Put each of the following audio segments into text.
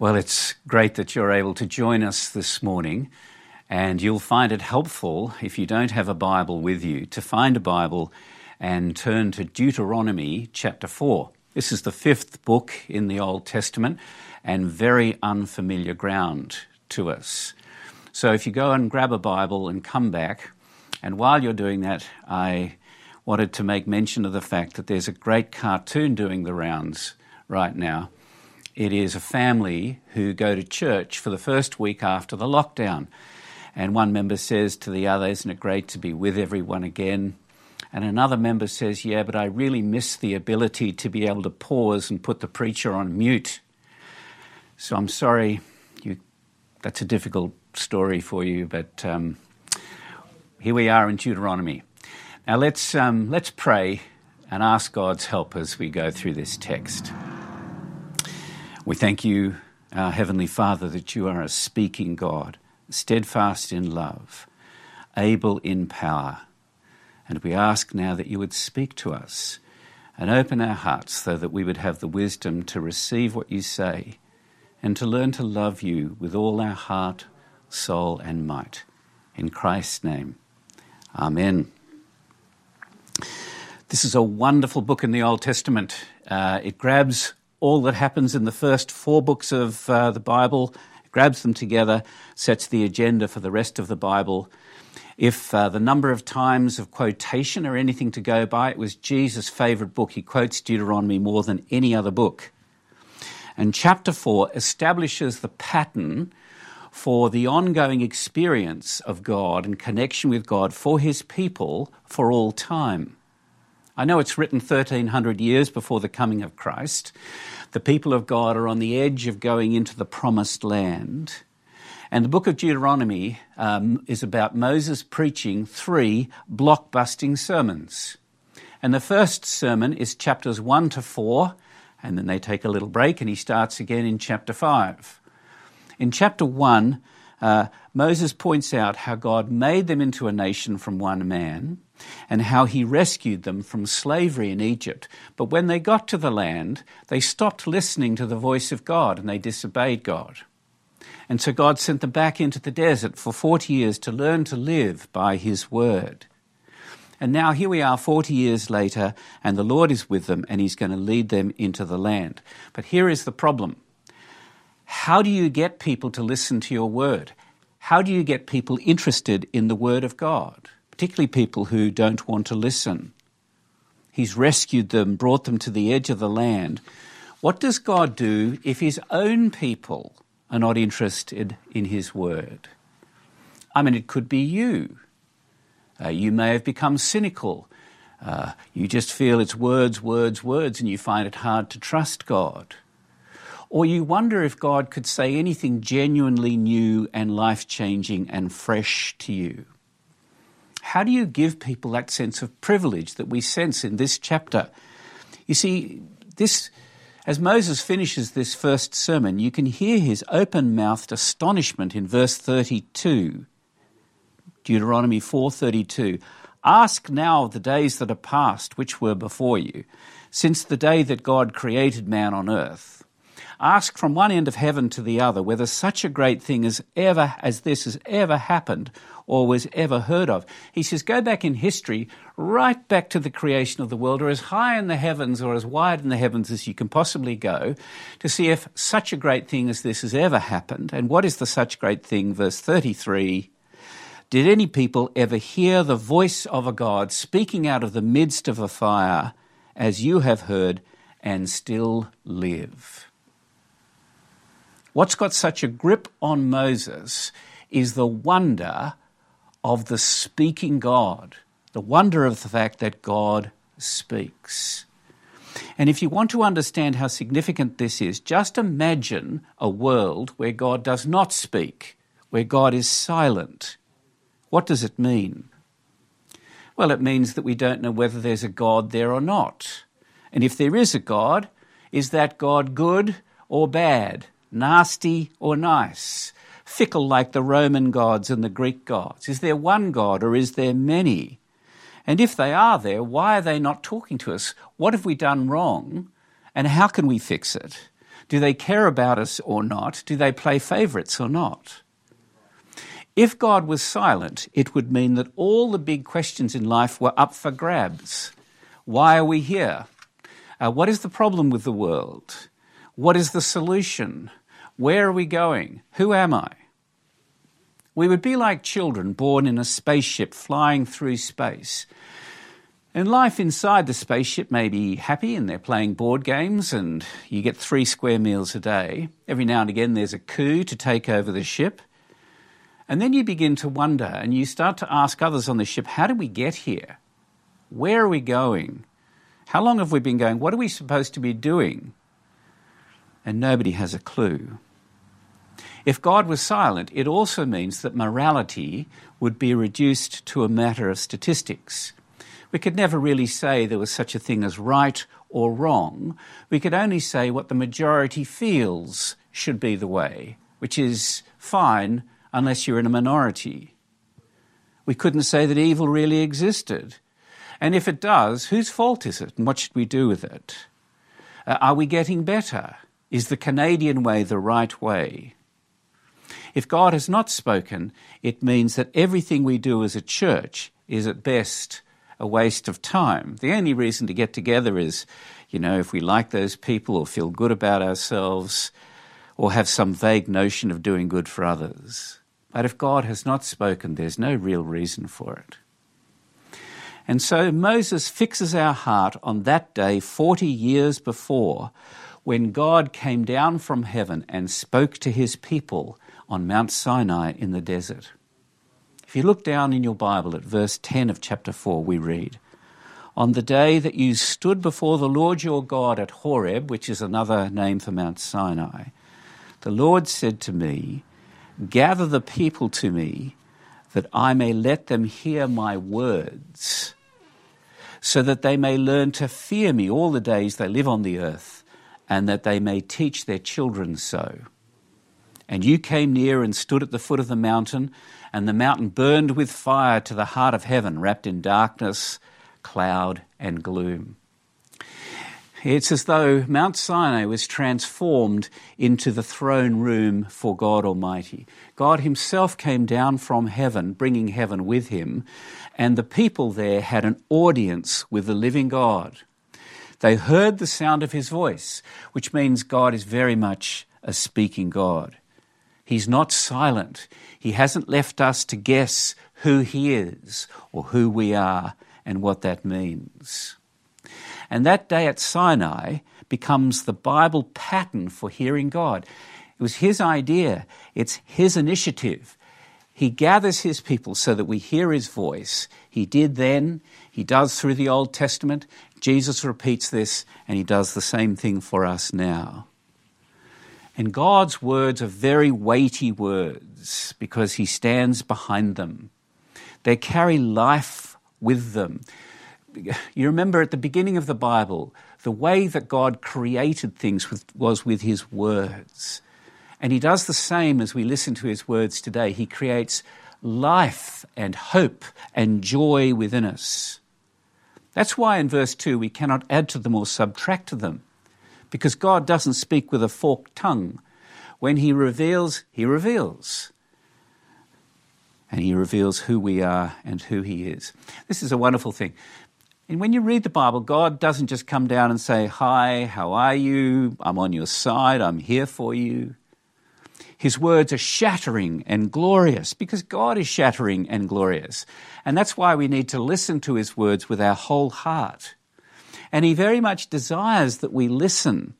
Well, it's great that you're able to join us this morning, and you'll find it helpful, if you don't have a Bible with you, to find a Bible and turn to Deuteronomy chapter 4. This is the fifth book in the Old Testament and very unfamiliar ground to us. So if you go and grab a Bible and come back, and while you're doing that, I wanted to make mention of the fact that there's a great cartoon doing the rounds right now. It is a family who go to church for the first week after the lockdown. And one member says to the other, "Isn't it great to be with everyone again?" And another member says, "Yeah, but I really miss the ability to be able to pause and put the preacher on mute. So I'm sorry, that's a difficult story for you, but here we are in Deuteronomy." Now let's pray and ask God's help as we go through this text. We thank you, our Heavenly Father, that you are a speaking God, steadfast in love, able in power. And we ask now that you would speak to us and open our hearts so that we would have the wisdom to receive what you say and to learn to love you with all our heart, soul and might. In Christ's name, amen. This is a wonderful book in the Old Testament. It grabs all that happens in the first four books of the Bible, grabs them together, sets the agenda for the rest of the Bible. If the number of times of quotation are anything to go by, it was Jesus' favourite book. He quotes Deuteronomy more than any other book. And chapter 4 establishes the pattern for the ongoing experience of God and connection with God for his people for all time. I know it's written 1,300 years before the coming of Christ. The people of God are on the edge of going into the promised land. And the book of Deuteronomy is about Moses preaching three blockbusting sermons. And the first sermon is chapters 1 to 4, and then they take a little break and he starts again in chapter 5. In chapter 1, Moses points out how God made them into a nation from one man, and how he rescued them from slavery in Egypt. But when they got to the land, they stopped listening to the voice of God and they disobeyed God. And so God sent them back into the desert for 40 years to learn to live by his word. And now here we are 40 years later, and the Lord is with them and he's going to lead them into the land. But here is the problem. How do you get people to listen to your word? How do you get people interested in the word of God? Particularly people who don't want to listen. He's rescued them, brought them to the edge of the land. What does God do if his own people are not interested in his word? I mean, it could be you. You may have become cynical. You just feel it's words, words, words, and you find it hard to trust God. Or you wonder if God could say anything genuinely new and life-changing and fresh to you. How do you give people that sense of privilege that we sense in this chapter? You see, this, as Moses finishes this first sermon, you can hear his open-mouthed astonishment in verse 32, Deuteronomy 4:32. "Ask now of the days that are past, which were before you, since the day that God created man on earth. Ask from one end of heaven to the other whether such a great thing as this has ever happened or was ever heard of." He says, go back in history, right back to the creation of the world, or as high in the heavens or as wide in the heavens as you can possibly go, to see if such a great thing as this has ever happened. And what is the such great thing? Verse 33, "Did any people ever hear the voice of a God speaking out of the midst of a fire, as you have heard, and still live?" What's got such a grip on Moses is the wonder of the speaking God, the wonder of the fact that God speaks. And if you want to understand how significant this is, just imagine a world where God does not speak, where God is silent. What does it mean? Well, it means that we don't know whether there's a God there or not. And if there is a God, is that God good or bad? Nasty or nice? Fickle like the Roman gods and the Greek gods? Is there one God or is there many? And if they are there, why are they not talking to us? What have we done wrong and how can we fix it? Do they care about us or not? Do they play favorites or not? If God was silent, it would mean that all the big questions in life were up for grabs. Why are we here? What is the problem with the world? What is the solution? Where are we going? Who am I? We would be like children born in a spaceship flying through space. And life inside the spaceship may be happy and they're playing board games and you get 3 square meals a day. Every now and again there's a coup to take over the ship. And then you begin to wonder and you start to ask others on the ship, how did we get here? Where are we going? How long have we been going? What are we supposed to be doing? And nobody has a clue. If God was silent, it also means that morality would be reduced to a matter of statistics. We could never really say there was such a thing as right or wrong. We could only say what the majority feels should be the way, which is fine unless you're in a minority. We couldn't say that evil really existed. And if it does, whose fault is it and what should we do with it? Are we getting better? Is the Canadian way the right way? If God has not spoken, it means that everything we do as a church is at best a waste of time. The only reason to get together is, if we like those people or feel good about ourselves or have some vague notion of doing good for others. But if God has not spoken, there's no real reason for it. And so Moses fixes our heart on that day 40 years before when God came down from heaven and spoke to his people on Mount Sinai in the desert. If you look down in your Bible at verse 10 of chapter 4, we read, "On the day that you stood before the Lord your God at Horeb," which is another name for Mount Sinai, "the Lord said to me, 'Gather the people to me, that I may let them hear my words, so that they may learn to fear me all the days they live on the earth, and that they may teach their children so.' And you came near and stood at the foot of the mountain, and the mountain burned with fire to the heart of heaven, wrapped in darkness, cloud and gloom." It's as though Mount Sinai was transformed into the throne room for God Almighty. God himself came down from heaven, bringing heaven with him, and the people there had an audience with the living God. They heard the sound of his voice, which means God is very much a speaking God. He's not silent. He hasn't left us to guess who he is or who we are and what that means. And that day at Sinai becomes the Bible pattern for hearing God. It was his idea. It's his initiative. He gathers his people so that we hear his voice. He did then. He does through the Old Testament. Jesus repeats this, and he does the same thing for us now. And God's words are very weighty words because he stands behind them. They carry life with them. You remember at the beginning of the Bible, the way that God created things was with his words. And he does the same as we listen to his words today. He creates life and hope and joy within us. That's why in verse 2 we cannot add to them or subtract to them, because God doesn't speak with a forked tongue. When he reveals, he reveals. And he reveals who we are and who he is. This is a wonderful thing. And when you read the Bible, God doesn't just come down and say, "Hi, how are you? I'm on your side. I'm here for you." His words are shattering and glorious because God is shattering and glorious. And that's why we need to listen to his words with our whole heart. And he very much desires that we listen.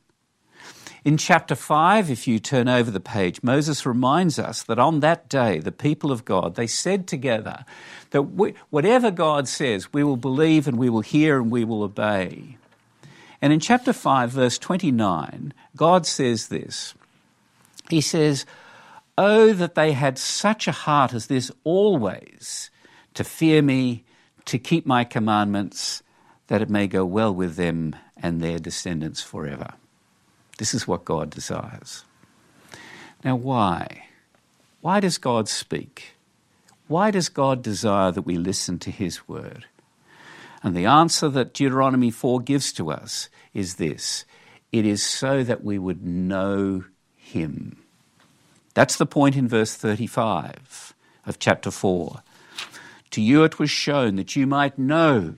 In chapter 5, if you turn over the page, Moses reminds us that on that day, the people of God, they said together that whatever God says, we will believe and we will hear and we will obey. And in chapter 5, verse 29, God says this. He says, "Oh, that they had such a heart as this always, to fear me, to keep my commandments, that it may go well with them and their descendants forever." This is what God desires. Now, why? Why does God speak? Why does God desire that we listen to his word? And the answer that Deuteronomy 4 gives to us is this: It is so that we would know him. That's the point in verse 35 of chapter 4. To you it was shown that you might know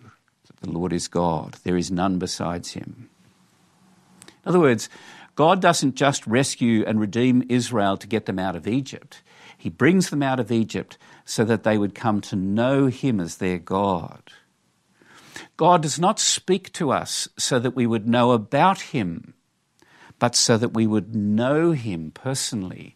that the Lord is God. There is none besides him. In other words, God doesn't just rescue and redeem Israel to get them out of Egypt. He brings them out of Egypt so that they would come to know him as their God. God does not speak to us so that we would know about him, but so that we would know him personally.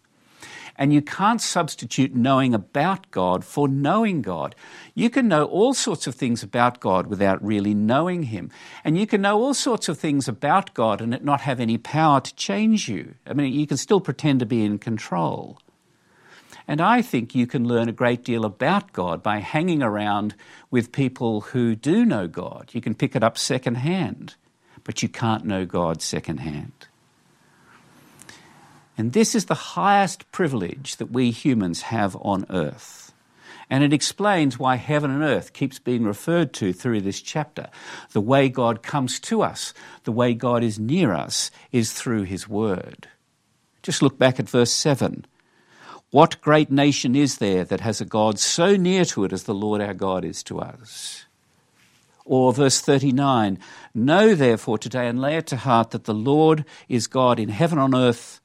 And you can't substitute knowing about God for knowing God. You can know all sorts of things about God without really knowing him. And you can know all sorts of things about God and it not have any power to change you. I mean, you can still pretend to be in control. And I think you can learn a great deal about God by hanging around with people who do know God. You can pick it up secondhand, but you can't know God secondhand. And this is the highest privilege that we humans have on earth. And it explains why heaven and earth keeps being referred to through this chapter. The way God comes to us, the way God is near us, is through his word. Just look back at verse 7. What great nation is there that has a God so near to it as the Lord our God is to us? Or verse 39, know therefore today and lay it to heart that the Lord is God in heaven on earth,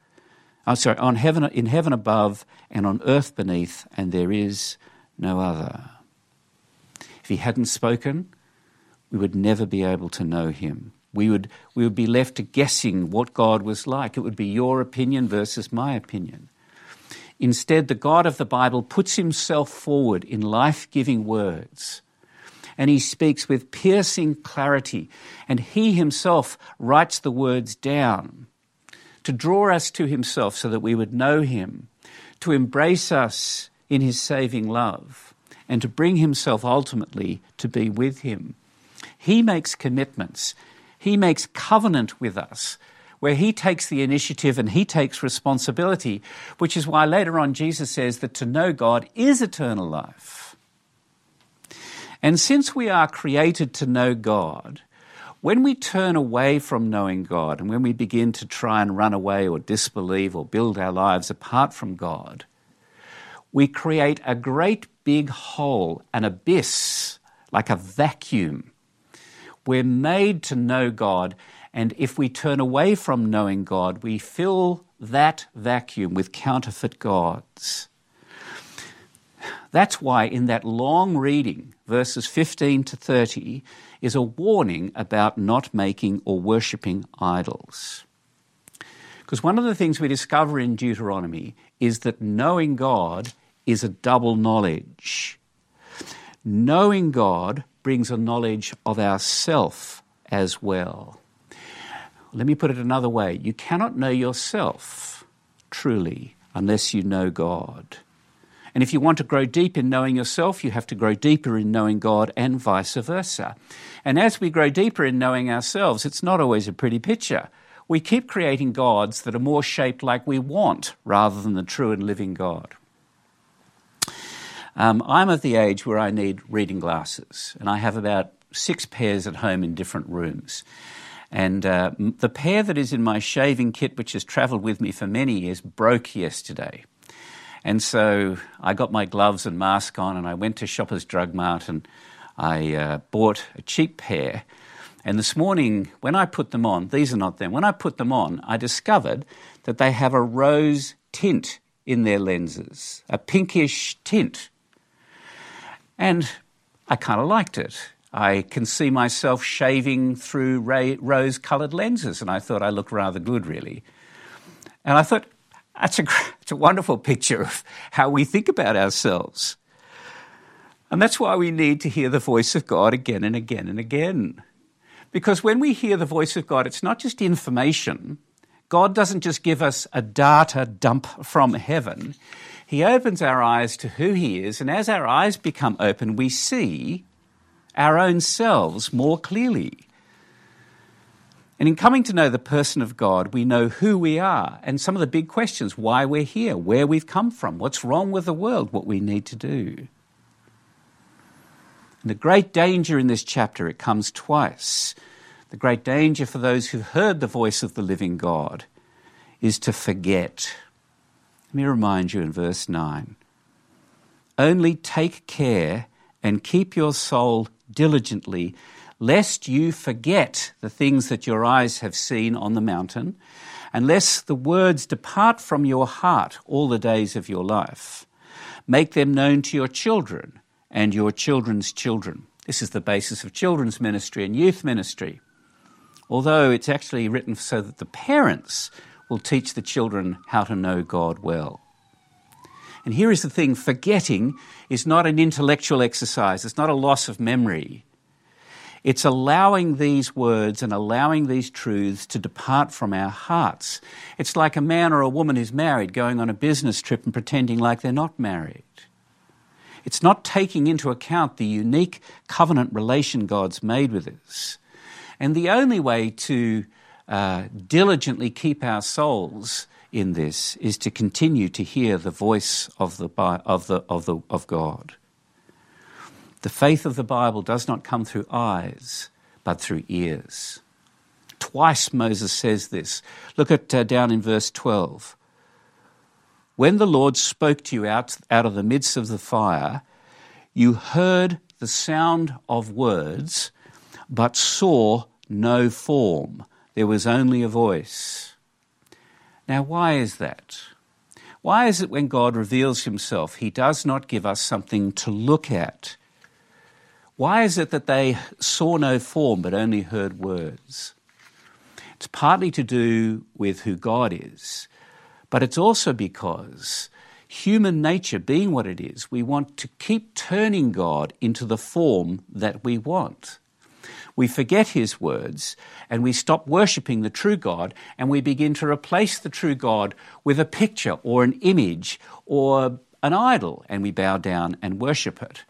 in heaven above and on earth beneath, and there is no other. If he hadn't spoken, we would never be able to know him. We would be left to guessing what God was like. It would be your opinion versus my opinion. Instead, the God of the Bible puts himself forward in life-giving words, and he speaks with piercing clarity, and he himself writes the words down to draw us to himself so that we would know him, to embrace us in his saving love, and to bring himself ultimately to be with him. He makes commitments. He makes covenant with us, where he takes the initiative and he takes responsibility, which is why later on Jesus says that to know God is eternal life. And since we are created to know God, when we turn away from knowing God and when we begin to try and run away or disbelieve or build our lives apart from God, we create a great big hole, an abyss, like a vacuum. We're made to know God. And if we turn away from knowing God, we fill that vacuum with counterfeit gods. That's why in that long reading, verses 15 to 30, is a warning about not making or worshipping idols. Because one of the things we discover in Deuteronomy is that knowing God is a double knowledge. Knowing God brings a knowledge of ourself as well. Let me put it another way. You cannot know yourself truly unless you know God. And if you want to grow deep in knowing yourself, you have to grow deeper in knowing God and vice versa. And as we grow deeper in knowing ourselves, it's not always a pretty picture. We keep creating gods that are more shaped like we want rather than the true and living God. I'm of the age where I need reading glasses, and I have about 6 pairs at home in different rooms. And the pair that is in my shaving kit, which has travelled with me for many years, broke yesterday. And so I got my gloves and mask on and I went to Shoppers Drug Mart and I bought a cheap pair. And this morning, when I put them on, these are not them, when I put them on, I discovered that they have a rose tint in their lenses, a pinkish tint. And I kind of liked it. I can see myself shaving through rose-coloured lenses, and I thought I looked rather good, really. And I thought, that's a wonderful picture of how we think about ourselves. And that's why we need to hear the voice of God again and again and again. Because when we hear the voice of God, it's not just information. God doesn't just give us a data dump from heaven. He opens our eyes to who he is, and as our eyes become open, we see our own selves more clearly. And in coming to know the person of God, we know who we are and some of the big questions, why we're here, where we've come from, what's wrong with the world, what we need to do. And the great danger in this chapter, it comes twice. The great danger for those who've heard the voice of the living God is to forget. Let me remind you in verse 9. Only take care and keep your soul diligently, lest you forget the things that your eyes have seen on the mountain, and lest the words depart from your heart all the days of your life. Make them known to your children and your children's children. This is the basis of children's ministry and youth ministry, although it's actually written so that the parents will teach the children how to know God well. And here is the thing, forgetting is not an intellectual exercise, it's not a loss of memory. It's allowing these words and allowing these truths to depart from our hearts. It's like a man or a woman who's married going on a business trip and pretending like they're not married. It's not taking into account the unique covenant relation God's made with us. And the only way to diligently keep our souls in this is to continue to hear the voice of God. The faith of the Bible does not come through eyes, but through ears. Twice Moses says this. Look at down in verse 12. When the Lord spoke to you out of the midst of the fire, you heard the sound of words, but saw no form. There was only a voice. Now, why is that? Why is it when God reveals himself, he does not give us something to look at? Why is it that they saw no form but only heard words? It's partly to do with who God is, but it's also because human nature being what it is, we want to keep turning God into the form that we want. We forget his words and we stop worshipping the true God, and we begin to replace the true God with a picture or an image or an idol, and we bow down and worship it.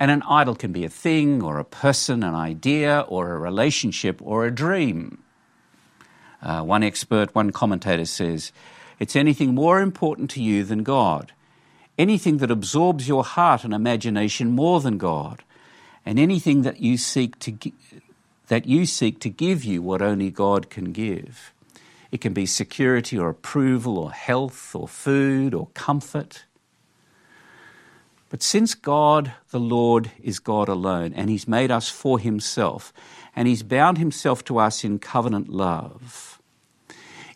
And an idol can be a thing or a person, an idea or a relationship or a dream. One commentator says, it's anything more important to you than God, anything that absorbs your heart and imagination more than God, and anything that you seek to give you what only God can give. It can be security or approval or health or food or comfort. But since God, the Lord, is God alone, and he's made us for himself, and he's bound himself to us in covenant love,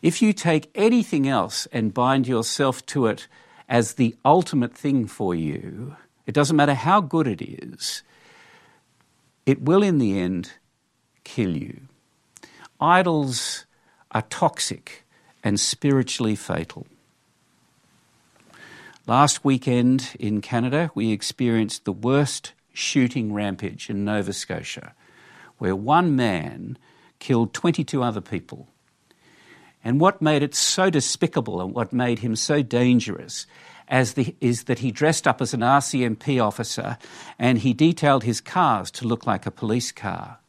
if you take anything else and bind yourself to it as the ultimate thing for you, it doesn't matter how good it is, it will in the end kill you. Idols are toxic and spiritually fatal. Last weekend in Canada, we experienced the worst shooting rampage in Nova Scotia, where one man killed 22 other people. And what made it so despicable and what made him so dangerous is that he dressed up as an RCMP officer and he detailed his cars to look like a police car.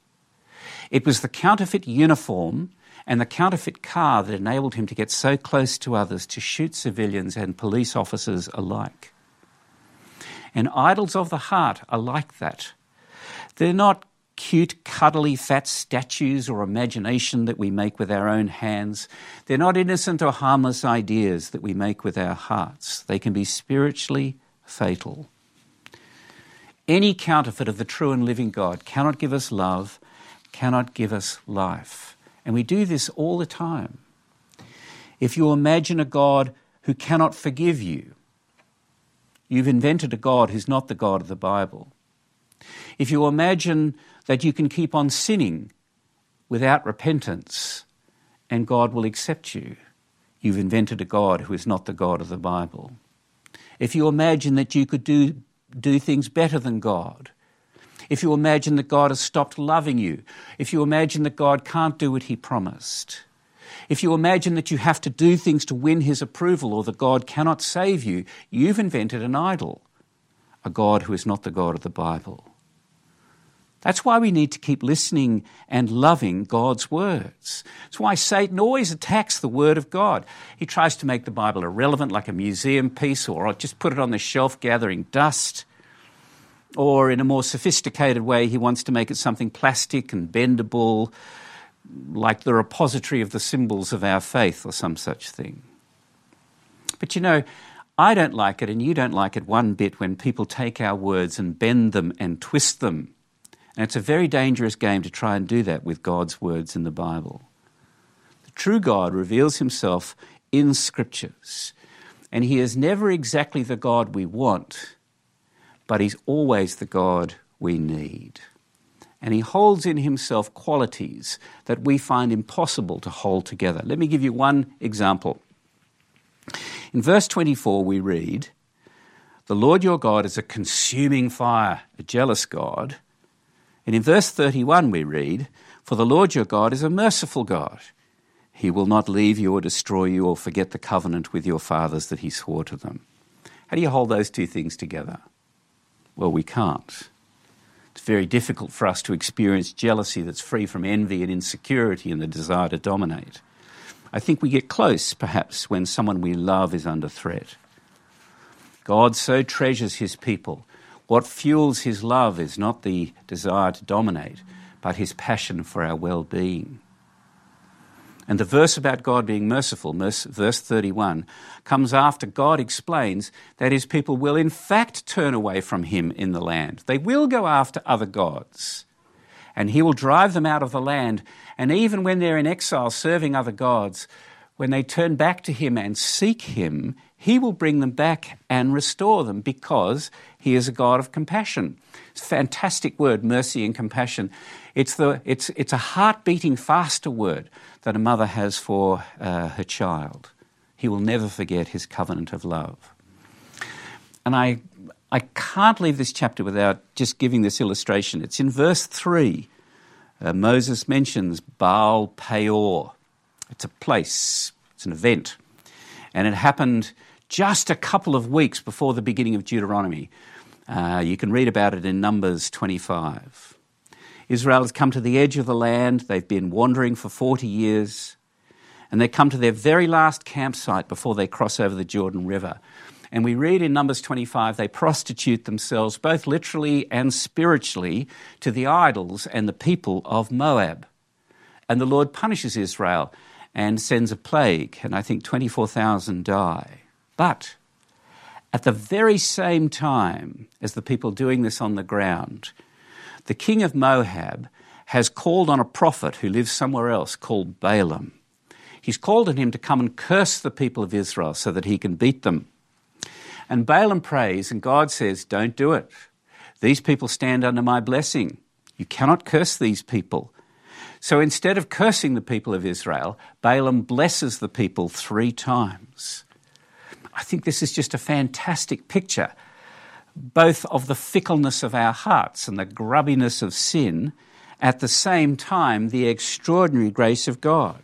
It was the counterfeit uniform and the counterfeit car that enabled him to get so close to others to shoot civilians and police officers alike. And idols of the heart are like that. They're not cute, cuddly, fat statues or imagination that we make with our own hands. They're not innocent or harmless ideas that we make with our hearts. They can be spiritually fatal. Any counterfeit of the true and living God cannot give us love, cannot give us life. And we do this all the time. If you imagine a God who cannot forgive you, you've invented a God who's not the God of the Bible. If you imagine that you can keep on sinning without repentance and God will accept you, you've invented a God who is not the God of the Bible. If you imagine that you could do things better than God, if you imagine that God has stopped loving you, if you imagine that God can't do what he promised, if you imagine that you have to do things to win his approval or that God cannot save you, you've invented an idol, a God who is not the God of the Bible. That's why we need to keep listening and loving God's words. It's why Satan always attacks the Word of God. He tries to make the Bible irrelevant, like a museum piece, or just put it on the shelf gathering dust. Or in a more sophisticated way, he wants to make it something plastic and bendable, like the repository of the symbols of our faith or some such thing. But you know, I don't like it and you don't like it one bit when people take our words and bend them and twist them. And it's a very dangerous game to try and do that with God's words in the Bible. The true God reveals himself in scriptures, and he is never exactly the God we want, but he's always the God we need. And he holds in himself qualities that we find impossible to hold together. Let me give you one example. In verse 24 we read, "The Lord your God is a consuming fire, a jealous God." And in verse 31 we read, "For the Lord your God is a merciful God. He will not leave you or destroy you or forget the covenant with your fathers that he swore to them." How do you hold those two things together? Well, we can't. It's very difficult for us to experience jealousy that's free from envy and insecurity and the desire to dominate. I think we get close, perhaps, when someone we love is under threat. God so treasures his people. What fuels his love is not the desire to dominate, but his passion for our well-being. And the verse about God being merciful, verse 31, comes after God explains that his people will in fact turn away from him in the land. They will go after other gods, and he will drive them out of the land. And even when they're in exile serving other gods, when they turn back to him and seek him, he will bring them back and restore them, because he is a God of compassion. It's a fantastic word, mercy and compassion. It's a heart-beating faster word that a mother has for her child. He will never forget his covenant of love. And I can't leave this chapter without just giving this illustration. It's in verse 3. Moses mentions Baal Peor. It's a place, it's an event, and it happened just a couple of weeks before the beginning of Deuteronomy. You can read about it in Numbers 25. Israel has come to the edge of the land. They've been wandering for 40 years, and they come to their very last campsite before they cross over the Jordan River. And we read in Numbers 25, they prostitute themselves both literally and spiritually to the idols and the people of Moab. And the Lord punishes Israel and sends a plague, and I think 24,000 die. But at the very same time as the people doing this on the ground, the king of Moab has called on a prophet who lives somewhere else called Balaam. He's called on him to come and curse the people of Israel so that he can beat them. And Balaam prays, and God says, "Don't do it. These people stand under my blessing. You cannot curse these people." So instead of cursing the people of Israel, Balaam blesses the people 3 times. I think this is just a fantastic picture, both of the fickleness of our hearts and the grubbiness of sin, at the same time the extraordinary grace of God.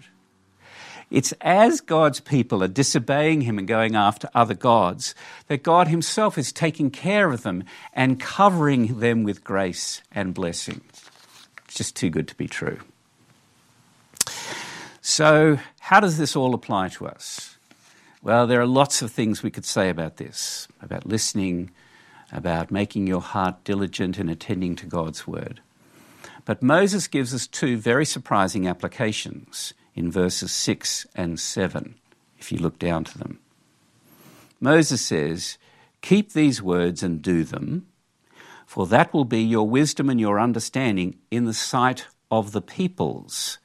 It's as God's people are disobeying him and going after other gods that God himself is taking care of them and covering them with grace and blessing. It's just too good to be true. So how does this all apply to us? Well, there are lots of things we could say about this, about listening, about making your heart diligent and attending to God's word. But Moses gives us 2 very surprising applications in verses 6 and 7, if you look down to them. Moses says, "Keep these words and do them, for that will be your wisdom and your understanding in the sight of the peoples,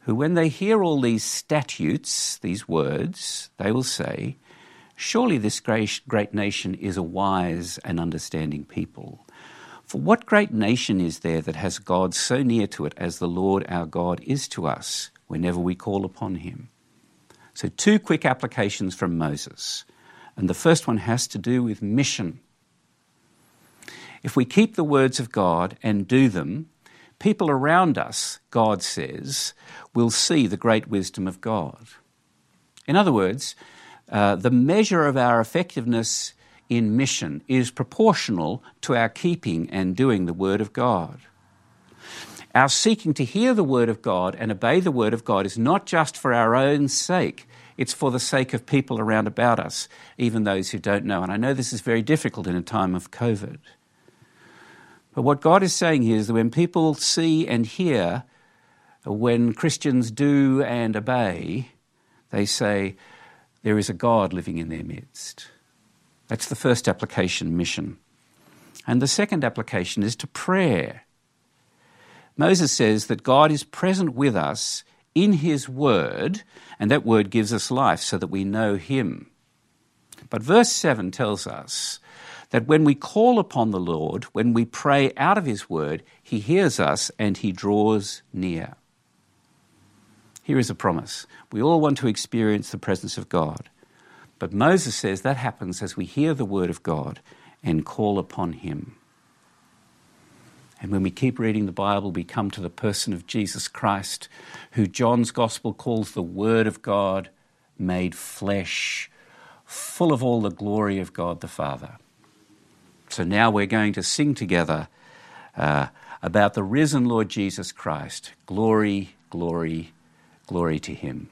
who when they hear all these statutes," these words, "they will say, surely this great nation is a wise and understanding people. For what great nation is there that has God so near to it as the Lord our God is to us whenever we call upon him?" So 2 quick applications from Moses. And the first one has to do with mission. If we keep the words of God and do them, people around us, God says, will see the great wisdom of God. In other words, the measure of our effectiveness in mission is proportional to our keeping and doing the word of God. Our seeking to hear the word of God and obey the word of God is not just for our own sake, it's for the sake of people around about us, even those who don't know. And I know this is very difficult in a time of COVID. But what God is saying here is that when people see and hear, when Christians do and obey, they say, there is a God living in their midst. That's the first application, mission. And the second application is to prayer. Moses says that God is present with us in his word, and that word gives us life so that we know him. But verse 7 tells us that when we call upon the Lord, when we pray out of his word, he hears us and he draws near. Here is a promise. We all want to experience the presence of God. But Moses says that happens as we hear the word of God and call upon him. And when we keep reading the Bible, we come to the person of Jesus Christ, who John's Gospel calls the Word of God made flesh, full of all the glory of God the Father. So now we're going to sing together about the risen Lord Jesus Christ. Glory, glory, glory to him.